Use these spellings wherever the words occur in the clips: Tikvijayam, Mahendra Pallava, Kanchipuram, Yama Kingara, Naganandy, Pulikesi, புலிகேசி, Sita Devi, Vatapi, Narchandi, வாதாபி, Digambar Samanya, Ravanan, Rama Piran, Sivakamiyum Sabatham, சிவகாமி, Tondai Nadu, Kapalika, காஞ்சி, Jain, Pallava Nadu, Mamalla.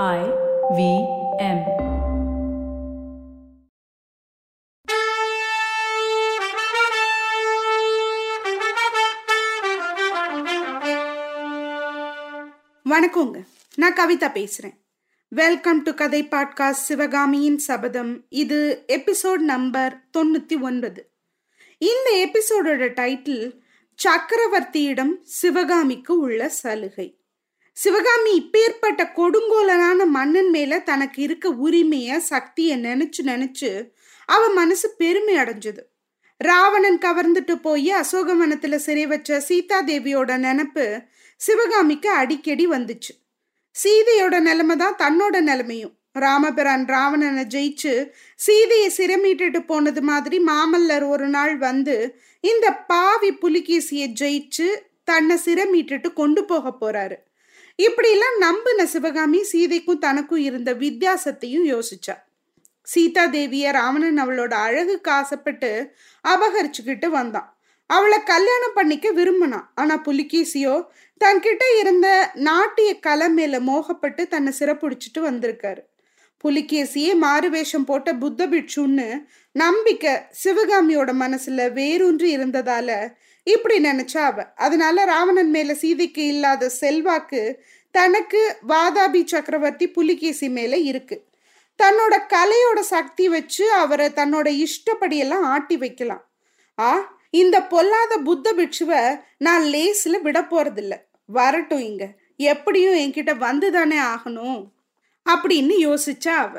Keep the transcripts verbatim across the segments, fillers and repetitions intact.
I V M. வணக்கங்க, நான் கவிதா பேசுறேன். வெல்கம் டு கதை பாட்காஸ்ட் சிவகாமியின் சபதம். இது எபிசோட் நம்பர் தொண்ணூத்தி ஒன்பது. இந்த எபிசோடோட டைட்டில் சக்கரவர்த்தியிடம் சிவகாமிக்கு உள்ள சலுகை. சிவகாமி இப்பேற்பட்ட கொடுங்கோலனான மன்னன் மேல தனக்கு இருக்க உரிமைய சக்திய நினைச்சு நினைச்சு அவ மனசு பெருமை அடைஞ்சது. ராவணன் கவர்ந்துட்டு போய் அசோகவனத்துல சிறை வச்ச சீதா தேவியோட நினப்பு சிவகாமிக்கு அடிக்கடி வந்துச்சு. சீதையோட நிலைமை தான் தன்னோட நிலைமையும். ராமபிரான் ராவணனை ஜெயிச்சு சீதையை சிரமீட்டுட்டு போனது மாதிரி மாமல்லர் ஒரு நாள் வந்து இந்த பாவி புலிகேசியை ஜெயிச்சு தன்னை சிரமீட்டுட்டு கொண்டு போக போறாரு. இப்படிலாம் நம்பின சிவகாமி சீதைக்கும் தனக்கும் இருந்த வித்தியாசத்தையும் யோசிச்சா. சீதா தேவிய ராவணன் அவளோட அழகுக்கு ஆசைப்பட்டு அபகரிச்சுக்கிட்டு வந்தான். அவளை கல்யாணம் பண்ணிக்க விரும்பினான். ஆனா புலிகேசியோ தன்கிட்ட இருந்த நாட்டிய கலை மேல மோகப்பட்டு தன்னை சிறப்புடிச்சுட்டு வந்திருக்காரு. புலிகேசியே மாறுவேஷம் போட்ட புத்த பிட்சுன்னு நம்பிக்கை சிவகாமியோட மனசுல வேரூன்றி இருந்ததால இப்படி நினைச்சா அவ. அதனால ராவணன் மேல சீதைக்கு இல்லாத செல்வாக்கு தனக்கு வாதாபி சக்கரவர்த்தி புலிகேசி மேல இருக்கு. தன்னோட கலையோட சக்தி வச்சு அவரை தன்னோட இஷ்டப்படியெல்லாம் ஆட்டி வைக்கலாம். ஆ, இந்த பொல்லாத புத்த பிட்சுவ நான் லேசில் விட போறதில்ல. வரட்டும், இங்க எப்படியும் என்கிட்ட வந்துதானே ஆகணும் அப்படின்னு யோசிச்சா அவ.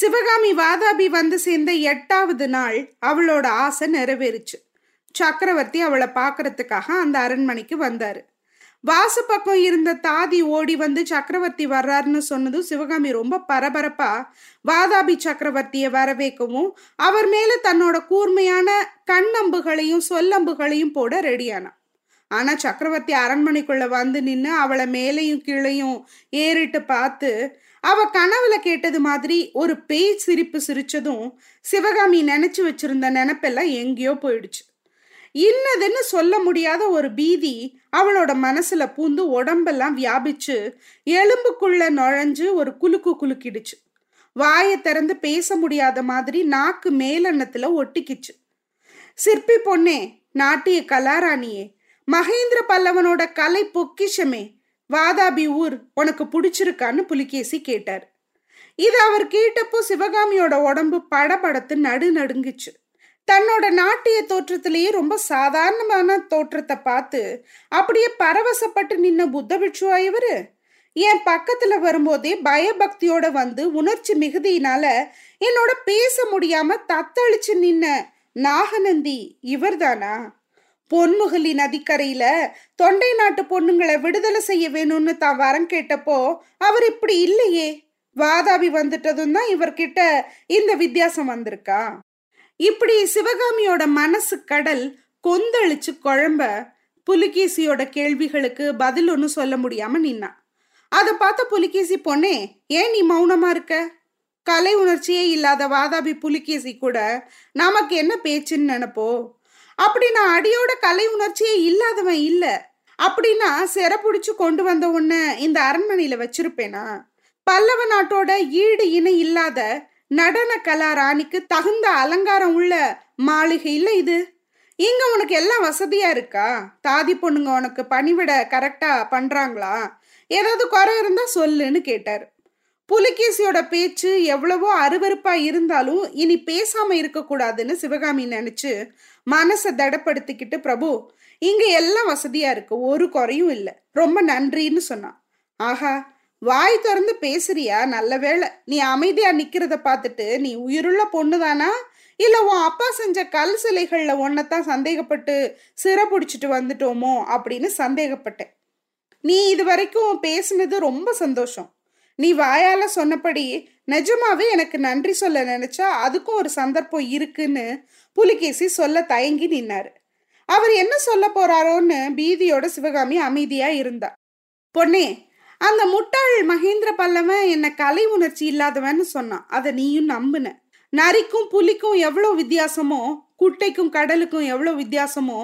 சிவகாமி வாதாபி வந்து சேர்ந்த எட்டாவது நாள் அவளோட ஆசை நிறைவேறிச்சு. சக்கரவர்த்தி அவளை பார்க்கறதுக்காக அந்த அரண்மனைக்கு வந்தாரு. வாசு பக்கம் இருந்த தாதி ஓடி வந்து சக்கரவர்த்தி வர்றாருன்னு சொன்னதும் சிவகாமி ரொம்ப பரபரப்பா வாதாபி சக்கரவர்த்தியை வரவேற்கவும் அவர் மேல தன்னோட கூர்மையான கண்ணம்புகளையும் சொல்லம்புகளையும் போட ரெடியானான். ஆனா சக்கரவர்த்தி அரண்மனைக்குள்ள வந்து நின்று அவளை மேலையும் கீழையும் ஏறிட்டு பார்த்து அவ கனவுல கேட்டது மாதிரி ஒரு பேய் சிரிப்பு சிரிச்சதும் சிவகாமி நினைச்சு வச்சிருந்த நினைப்பெல்லாம் எங்கேயோ போயிடுச்சு. இன்னதுன்னு சொல்ல முடியாத ஒரு பீதி அவளோட மனசுல பூந்து உடம்பெல்லாம் வியாபிச்சு எலும்புக்குள்ள நுழைஞ்சு ஒரு குலுக்கு குலுக்கிடுச்சு. வாயை திறந்து பேச முடியாத மாதிரி நாக்கு மேலெண்ணத்துல ஒட்டிக்கிச்சு. சிற்பி பொண்ணே, நாட்டிய கலாராணியே, மகேந்திர பல்லவனோட கலை பொக்கிஷமே, வாதாபி ஊர் உனக்கு பிடிச்சிருக்கான்னு புலிகேசி கேட்டார். இது அவர் கேட்டப்போ சிவகாமியோட உடம்பு படபடத்து நடு நடுங்குச்சு. தன்னோட நாட்டிய தோற்றத்திலேயே ரொம்ப சாதாரணமான தோற்றத்தை பார்த்து அப்படியே பரவசப்பட்டு நின்ன புத்த பிட்சுவா இவரு. என் பக்கத்துல வரும்போதே பயபக்தியோட வந்து உணர்ச்சி மிகுதியினால என்னோட பேச முடியாம தத்தளிச்சு நின்ன நாகநந்தி இவர்தானா? பொன்முகலி நதிக்கரையில தொண்டை நாட்டு பொண்ணுங்களை விடுதலை செய்ய வேணும்னு தான் வரம் கேட்டப்போ அவர் இப்படி இல்லையே. வாதாபி வந்துட்டதும் தான் இவர்கிட்ட இந்த வித்தியாசம் வந்திருக்கா? இப்படி சிவகாமியோட மனசு கடல் கொந்தளிச்சு குழம்ப புலிகேசியோட கேள்விகளுக்கு பதில் ஒன்றும் சொல்ல முடியாம நின்னா. அதை பார்த்த புலிகேசி, பொண்ணே ஏன் நீ மௌனமா இருக்க? கலை உணர்ச்சியே இல்லாத வாதாபி புலிகேசி கூட நமக்கு என்ன பேச்சுன்னு நினைப்போ? அப்படின்னா அடியோட கலை உணர்ச்சியே இல்லாதவன் இல்லை. அப்படின்னா சிற பிடிச்சு கொண்டு வந்த உன்னை இந்த அரண்மனையில வச்சிருப்பேனா? பல்லவ நாட்டோட ஈடு இணை இல்லாத நடன கலா ராணிக்கு தகுந்த அலங்காரம் உள்ள மாளிகை இல்லை இது. இங்க உனக்கு எல்லாம் வசதியா இருக்கா? தாதி பொண்ணுங்க உனக்கு பணிவிட கரெக்டா பண்றாங்களா? ஏதாவது குறை இருந்தா சொல்லுன்னு கேட்டார். புலிகேசியோட பேச்சு எவ்வளவோ அருவருப்பா இருந்தாலும் இனி பேசாம இருக்கக்கூடாதுன்னு சிவகாமி நினைச்சு மனசை தடப்படுத்திக்கிட்டு, பிரபு இங்க எல்லாம் வசதியா இருக்கு, ஒரு குறையும் இல்லை, ரொம்ப நன்றின்னு சொன்னான். ஆஹா, வாய் திறந்து பேசுறியா, நல்ல வேளை. நீ அமைதியா நிக்கிறத பார்த்துட்டு நீ உயிருள்ள பொண்ணுதானா, இல்ல உன் அப்பா செஞ்ச கல் சிலைகள்ல ஒன்னதான் சந்தேகப்பட்டு சிற பிடிச்சிட்டு வந்துட்டோமோ அப்படின்னு சந்தேகப்பட்டேன். நீ இது வரைக்கும் பேசுனது ரொம்ப சந்தோஷம். நீ வாயால சொன்னபடி நிஜமாவே எனக்கு நன்றி சொல்ல நினைச்சா அதுக்கும் ஒரு சந்தர்ப்பம் இருக்குன்னு புலிகேசி சொல்ல தயங்கி நின்னாரு. அவர் என்ன சொல்ல போறாரோன்னு பீதியோட சிவகாமி அமைதியா இருந்தா. பொண்ணே, அந்த முட்டாள் மகேந்திர பல்லவன் என்னை கலை உணர்ச்சி இல்லாதவன்னு சொன்னான். அதை நீயும் நம்பின. நரிக்கும் புலிக்கும் எவ்வளோ வித்தியாசமோ, குட்டைக்கும் கடலுக்கும் எவ்வளோ வித்தியாசமோ,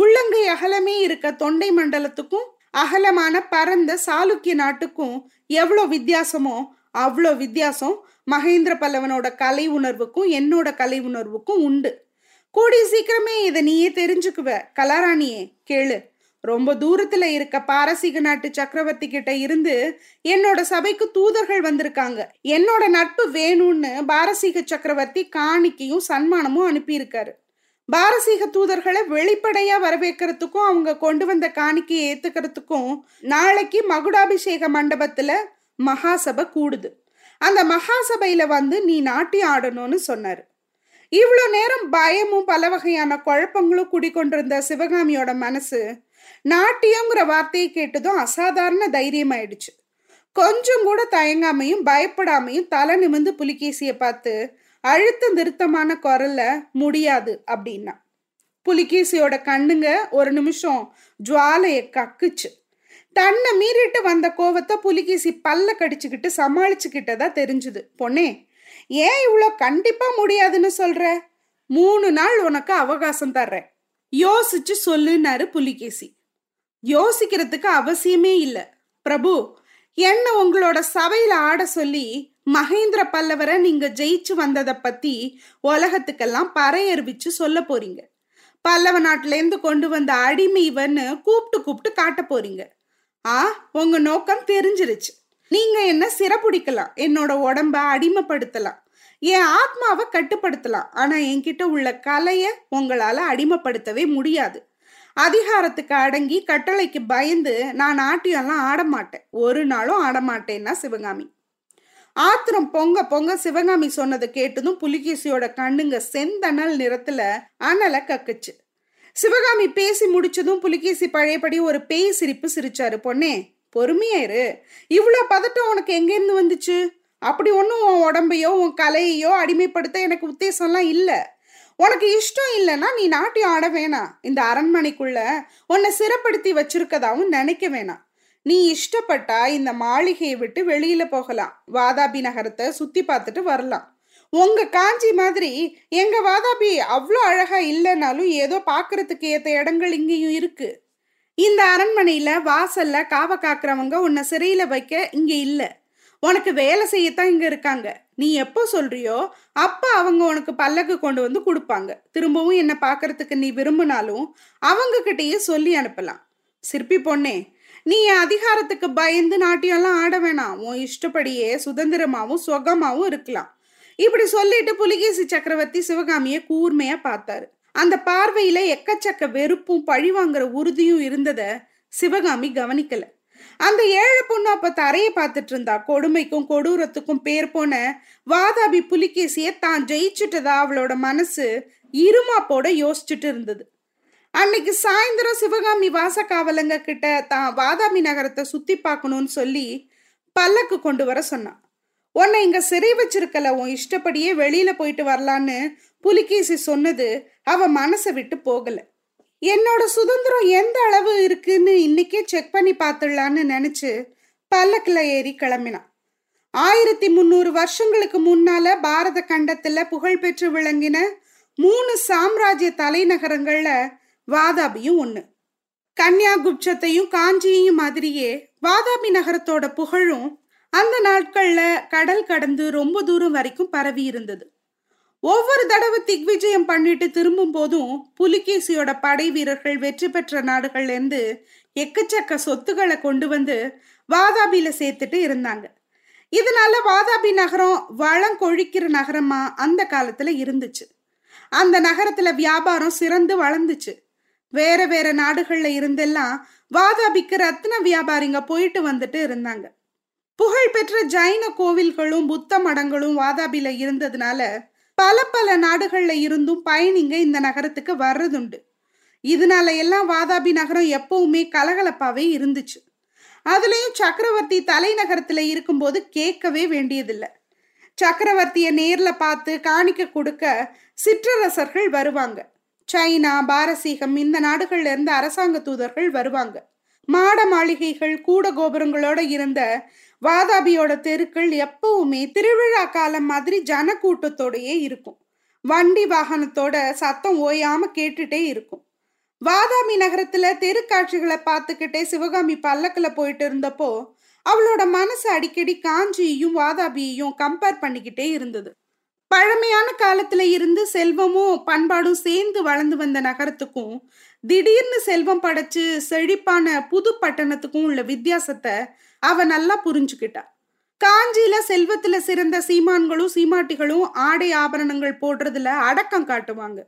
உள்ளங்கை அகலமே இருக்க தொண்டை மண்டலத்துக்கும் அகலமான பரந்த சாளுக்கிய நாட்டுக்கும் எவ்வளோ வித்தியாசமோ அவ்வளோ வித்தியாசம் மகேந்திர பல்லவனோட கலை உணர்வுக்கும் என்னோட கலை உணர்வுக்கும் உண்டு. கூடிய சீக்கிரமே இதை நீயே தெரிஞ்சுக்குவ கலாராணியே. கேளு, ரொம்ப தூரத்துல இருக்க பாரசீக நாட்டு சக்கரவர்த்தி கிட்ட இருந்து என்னோட சபைக்கு தூதர்கள் வந்திருக்காங்க. என்னோட நட்பு வேணும்னு பாரசீக சக்கரவர்த்தி காணிக்கையும் சன்மானமும் அனுப்பியிருக்காரு. பாரசீக தூதர்களை வெளிப்படையா வரவேற்கிறதுக்கும் அவங்க கொண்டு வந்த காணிக்கையை ஏத்துக்கிறதுக்கும் நாளைக்கு மகுடாபிஷேக மண்டபத்துல மகாசபை கூடுது. அந்த மகாசபையில வந்து நீ நாட்டி ஆடணும்னு சொன்னாரு. இவ்வளோ நேரம் பயமும் பல வகையான குழப்பங்களும் குடிக்கொண்டிருந்த சிவகாமியோட மனசு நாட்டியங்கிற வார்த்தையை கேட்டதும் அசாதாரண தைரியம் ஆயிடுச்சு. கொஞ்சம் கூட தயங்காமையும் பயப்படாமையும் தலை நிமிந்து புலிகேசிய பார்த்து அழுத்த நிறுத்தமான குரல்ல முடியாது அப்படின்னா புலிகேசியோட கண்ணுங்க ஒரு நிமிஷம் ஜுவாலைய கக்குச்சு. தன்னை மீறிட்டு வந்த கோவத்தை புலிகேசி பல்ல கடிச்சுக்கிட்டு சமாளிச்சுக்கிட்டதா தெரிஞ்சுது. பொண்ணே, ஏன் இவ்வளோ கண்டிப்பா முடியாதுன்னு சொல்ற? மூணு நாள் உனக்கு அவகாசம் தர்றேன், யோசிச்சு சொல்லுனாரு புலிகேசி. யோசிக்கிறதுக்கு அவசியமே இல்லை பிரபு, என்ன உங்களோட சபையில ஆட சொல்லி மகேந்திர பல்லவரை நீங்க ஜெயிச்சு வந்ததை பத்தி உலகத்துக்கெல்லாம் பறையறிவிச்சு சொல்ல போறீங்க. பல்லவ நாட்டிலேருந்து கொண்டு வந்த அடிமை இவன்னு கூப்பிட்டு கூப்பிட்டு காட்ட போறீங்க. ஆ, உங்க நோக்கம் தெரிஞ்சிருச்சு. நீங்க என்ன சிறப்புடிக்கலாம், என்னோட உடம்ப அடிமைப்படுத்தலாம், என் ஆத்மாவை கட்டுப்படுத்தலாம். ஆனா என்கிட்ட உள்ள கலைய உங்களால அடிமைப்படுத்தவே முடியாது. அதிகாரத்துக்கு அடங்கி கட்டளைக்கு பயந்து நான் நாட்டியெல்லாம் ஆடமாட்டேன், ஒரு நாளும் ஆடமாட்டேன்னா சிவகாமி. ஆத்திரம் பொங்க பொங்க சிவகாமி சொன்னதை கேட்டதும் புலிகேசியோட கண்ணுங்க செந்தணல் நிறத்துல அனல கக்குச்சு. சிவகாமி பேசி முடிச்சதும் புலிகேசி பழையபடி ஒரு பேய் சிரிப்பு சிரிச்சாரு. பொண்ணே, பொறுமையாயிரு, இவ்வளோ பதட்டம் உனக்கு எங்கேருந்து வந்துச்சு? அப்படி ஒன்றும் உன் உடம்பையோ உன் கலையையோ அடிமைப்படுத்த எனக்கு உத்தேசம்லாம் இல்லை. உனக்கு இஷ்டம் இல்லைன்னா நீ நாட்டியம் ஆட வேணாம். இந்த அரண்மனைக்குள்ள உன்னை சிறப்படுத்தி வச்சிருக்கதாவும் நினைக்க வேணாம். நீ இஷ்டப்பட்டா இந்த மாளிகையை விட்டு வெளியில போகலாம், வாதாபி நகரத்தை சுற்றி பார்த்துட்டு வரலாம். உங்க காஞ்சி மாதிரி எங்க வாதாபி அவ்வளோ அழகா இல்லைனாலும் ஏதோ பார்க்கறதுக்கு ஏற்ற இடங்கள் இங்கேயும் இருக்கு. இந்த அரண்மனையில வாசல்ல காவ காக்குறவங்க உன்னை சிறையில வைக்க இங்க இல்ல, உனக்கு வேலை செய்யத்தான் இங்க இருக்காங்க. நீ எப்போ சொல்றியோ அப்ப அவங்க உனக்கு பல்லக்கு கொண்டு வந்து கொடுப்பாங்க. திரும்பவும் என்ன பாக்குறதுக்கு நீ விரும்பினாலும் அவங்க கிட்டயே சொல்லி அனுப்பலாம். சிற்பி பொண்ணே, நீ அதிகாரத்துக்கு பயந்து நாட்டியெல்லாம் ஆட வேணாம், உன் இஷ்டப்படியே சுதந்திரமாவும் சொகமாவும் இருக்கலாம். இப்படி சொல்லிட்டு புலிகேசி சக்கரவர்த்தி சிவகாமியை கூர்மையா பார்த்தாரு. அந்த பார்வையில எக்கச்சக்க வெறுப்பும் பழிவாங்கிற உறுதியும் இருந்தத சிவகாமி கவனிக்கல. அந்த ஏழை பொண்ணு அப்ப தரைய பார்த்துட்டு இருந்தா. கொடுமைக்கும் கொடூரத்துக்கும் பேர் போன வாதாபி புலிகேசிய தான் ஜெயிச்சுட்டதா அவளோட மனசு இருமாப்போட யோசிச்சுட்டு இருந்தது. அன்னைக்கு சாயந்தரம் சிவகாமி வாசக்காவலங்க கிட்ட தான் வாதாபி நகரத்தை சுத்தி பார்க்கணும்னு சொல்லி பல்லக்கு கொண்டு வர சொன்னான். உன்னை இங்க சிறை வச்சிருக்கல, உன் இஷ்டப்படியே வெளியில போயிட்டு வரலான்னு புலிகேசி சொன்னது அவ மனசை விட்டு போகல. என்னோட சுதந்திரம் எந்த அளவு இருக்குன்னு இன்னைக்கே செக் பண்ணி பார்த்துடலான்னு நினைச்சு பல்லக்கில் ஏறி கிளம்பினான். ஆயிரத்தி முந்நூறு வருஷங்களுக்கு முன்னால பாரத கண்டத்துல புகழ்பெற்று விளங்கின மூணு சாம்ராஜ்ய தலைநகரங்கள்ல வாதாபியும் ஒண்ணு. கன்யா குப்ஜத்தையும் காஞ்சியையும் மாதிரியே வாதாபி நகரத்தோட புகழும் அந்த நாட்கள்ல கடல் கடந்து ரொம்ப தூரம் வரைக்கும் பரவி இருந்தது. ஒவ்வொரு தடவை திக்விஜயம் பண்ணிட்டு திரும்பும் போதும் புலிகேசியோட படை வீரர்கள் வெற்றி பெற்ற நாடுகள்ல இருந்து எக்கச்சக்க சொத்துக்களை கொண்டு வந்து வாதாபியில சேர்த்துட்டு இருந்தாங்க. இதனால வாதாபி நகரம் வளம் கொழிக்கிற நகரமா அந்த காலத்துல இருந்துச்சு. அந்த நகரத்துல வியாபாரம் சிறந்து வளர்ந்துச்சு. வேற வேற நாடுகள்ல இருந்தெல்லாம் வாதாபிக்கு ரத்ன வியாபாரிங்க போயிட்டு வந்துட்டு இருந்தாங்க. புகழ்பெற்ற ஜைன கோவில்களும் புத்த மடங்களும் வாதாபியில இருந்ததுனால பல பல நாடுகள்ல இருந்தும் பயணிங்க இந்த நகரத்துக்கு வர்றதுண்டு. இதனால எல்லாம் வாதாபி நகரம் எப்பவுமே கலகலப்பாவே இருந்துச்சு. அதுலயும் சக்கரவர்த்தி தலைநகரத்துல இருக்கும்போது கேட்கவே வேண்டியதில்லை. சக்கரவர்த்திய நேர்ல பார்த்து காணிக்க கொடுக்க சிற்றரசர்கள் வருவாங்க. சைனா, பாரசீகம் இந்த நாடுகள்ல இருந்து அரசாங்க தூதர்கள் வருவாங்க. மாட மாளிகைகள் கூட கோபுரங்களோட இருந்த வாதாபியோட தெருக்கள் எப்பவுமே திருவிழா காலம் மாதிரி ஜன கூட்டத்தோடையே இருக்கும். வண்டி வாகனத்தோட சத்தம் ஓயாம கேட்டுட்டே இருக்கும். வாதாபி நகரத்துல தெருக்காட்சிகளை பார்த்துக்கிட்டே சிவகாமி பல்லக்கில் போயிட்டு இருந்தப்போ அவளோட மனசு அடிக்கடி காஞ்சியையும் வாதாபியையும் கம்பேர் பண்ணிக்கிட்டே இருந்தது. பழமையான காலத்துல இருந்து செல்வமும் பண்பாடும் சேர்ந்து வளர்ந்து வந்த நகரத்துக்கும் திடீர்னு செல்வம் படைச்சு செழிப்பான புது பட்டணத்துக்கும் உள்ள வித்தியாசத்தை அவ நல்லா புரிஞ்சுக்கிட்டா. காஞ்சியில செல்வத்துல சிறந்த சீமான்களும் சீமாட்டிகளும் ஆடை ஆபரணங்கள் போடுறதுல அடக்கம் காட்டுவாங்க.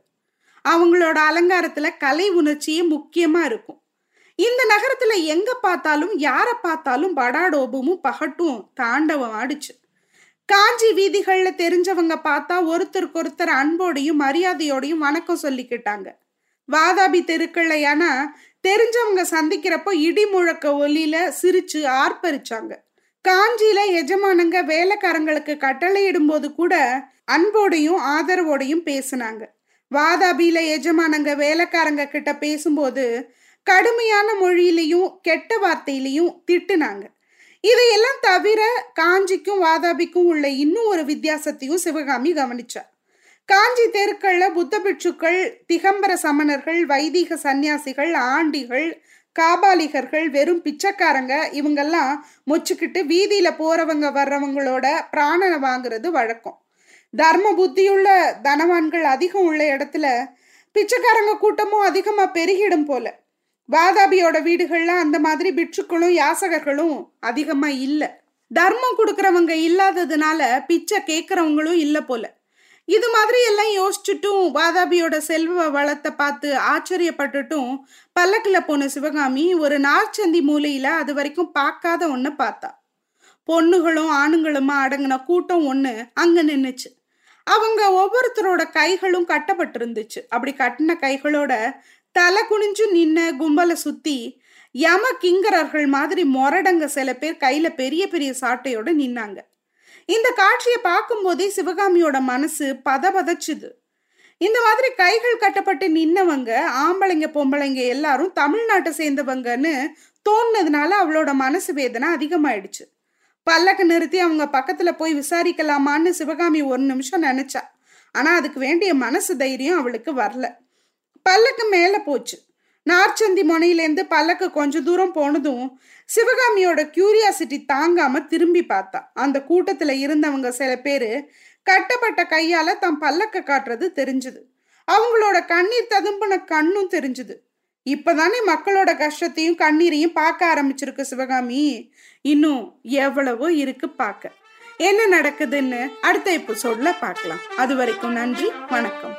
அவங்களோட அலங்காரத்துல கலை உணர்ச்சியே முக்கியமா இருக்கும். இந்த நகரத்துல எங்க பார்த்தாலும் யாரை பார்த்தாலும் படாடோபமும் பகட்டும் தாண்டவம் ஆடிச்சு. காஞ்சி வீதிகள்ல தெரிஞ்சவங்க பார்த்தா ஒருத்தருக்கு ஒருத்தர் அன்போடையும் மரியாதையோடையும் வணக்கம் சொல்லிக்கிட்டாங்க. வாதாபி தெருக்கள்லையானா தெரிஞ்சவங்க சந்திக்கிறப்போ இடி முழக்க ஒலியில சிரிச்சு ஆர்ப்பரிச்சாங்க. காஞ்சியில எஜமானங்க வேலைக்காரங்களுக்கு கட்டளையிடும் போது கூட அன்போடையும் ஆதரவோடையும் பேசினாங்க. வாதாபியில எஜமானங்க வேலைக்காரங்க கிட்ட பேசும்போது கடுமையான மொழியிலையும் கெட்ட வார்த்தையிலையும் திட்டுனாங்க. இதையெல்லாம் தவிர காஞ்சிக்கும் வாதாபிக்கும் உள்ள இன்னும் ஒரு வித்தியாசத்தையும் சிவகாமி கவனிச்சா. காஞ்சி தெருக்கள்ல புத்த பிட்சுக்கள், திகம்பர சமணர்கள், வைதிக சன்னியாசிகள், ஆண்டிகள், காபாலிகர்கள், வெறும் பிச்சைக்காரங்க இவங்கெல்லாம் மொச்சுக்கிட்டு வீதியில போறவங்க வர்றவங்களோட பிராணனை வாங்குறது வழக்கம். தர்ம புத்தியுள்ள தனவான்கள் அதிகம் உள்ள இடத்துல பிச்சைக்காரங்க கூட்டமும் அதிகமா பெருகிடும் போல. வாதாபியோட வீடுகள்ல அந்த மாதிரி பிட்சுக்களும் யாசகர்களும் அதிகமா இல்லை. தர்மம் கொடுக்கறவங்க இல்லாததுனால பிச்சை கேட்கறவங்களும் இல்லை போல. இது மாதிரி எல்லாம் யோசிச்சுட்டும் வாதாபியோட செல்வ வளத்தை பார்த்து ஆச்சரியப்பட்டுட்டும் பல்லக்கில் போன சிவகாமி ஒரு நார்ச்சந்தி மூலையில அது வரைக்கும் பார்க்காத ஒன்று பார்த்தா. பொண்ணுகளும் ஆணுங்களுமா அடங்கின கூட்டம் ஒன்று அங்கே நின்றுச்சு. அவங்க ஒவ்வொருத்தரோட கைகளும் கட்டப்பட்டு இருந்துச்சு. அப்படி கட்டின கைகளோட தலை குனிஞ்சு நின்ன கும்பலை சுத்தி யம கிங்கரர்கள் மாதிரி மொரடங்க சில பேர் கையில பெரிய பெரிய சாட்டையோட நின்னாங்க. இந்த காட்சியை பார்க்கும் போதே சிவகாமியோட மனசு பதபதச்சுது. இந்த மாதிரி கைகள் கட்டப்பட்டு நின்னவங்க ஆம்பளைங்க பொம்பளைங்க எல்லாரும் தமிழ்நாட்டை சேர்ந்தவங்கன்னு தோணுனதுனால அவளோட மனசு வேதனை அதிகமாயிடுச்சு. பல்லக்கு நிறுத்தி அவங்க பக்கத்துல போய் விசாரிக்கலாமான்னு சிவகாமி ஒரு நிமிஷம் நினைச்சா. ஆனா அதுக்கு வேண்டிய மனசு தைரியம் அவளுக்கு வரல. பல்லக்கு மேல போச்சு. நார்ச்சந்தி முனையிலேருந்து பல்லக்கு கொஞ்ச தூரம் போனதும் சிவகாமியோட கியூரியாசிட்டி தாங்காம திரும்பி பார்த்தா. அந்த கூட்டத்துல இருந்தவங்க சில பேரு கட்டப்பட்ட கையால தம் பல்லக்க காட்டுறது தெரிஞ்சுது. அவங்களோட கண்ணீர் ததும்பின கண்ணும் தெரிஞ்சுது. இப்பதானே மக்களோட கஷ்டத்தையும் கண்ணீரையும் பார்க்க ஆரம்பிச்சிருக்கு சிவகாமி. இன்னும் எவ்வளவோ இருக்கு பார்க்க. என்ன நடக்குதுன்னு அடுத்த எபிசோட்ல பார்க்கலாம். அது வரைக்கும் நன்றி, வணக்கம்.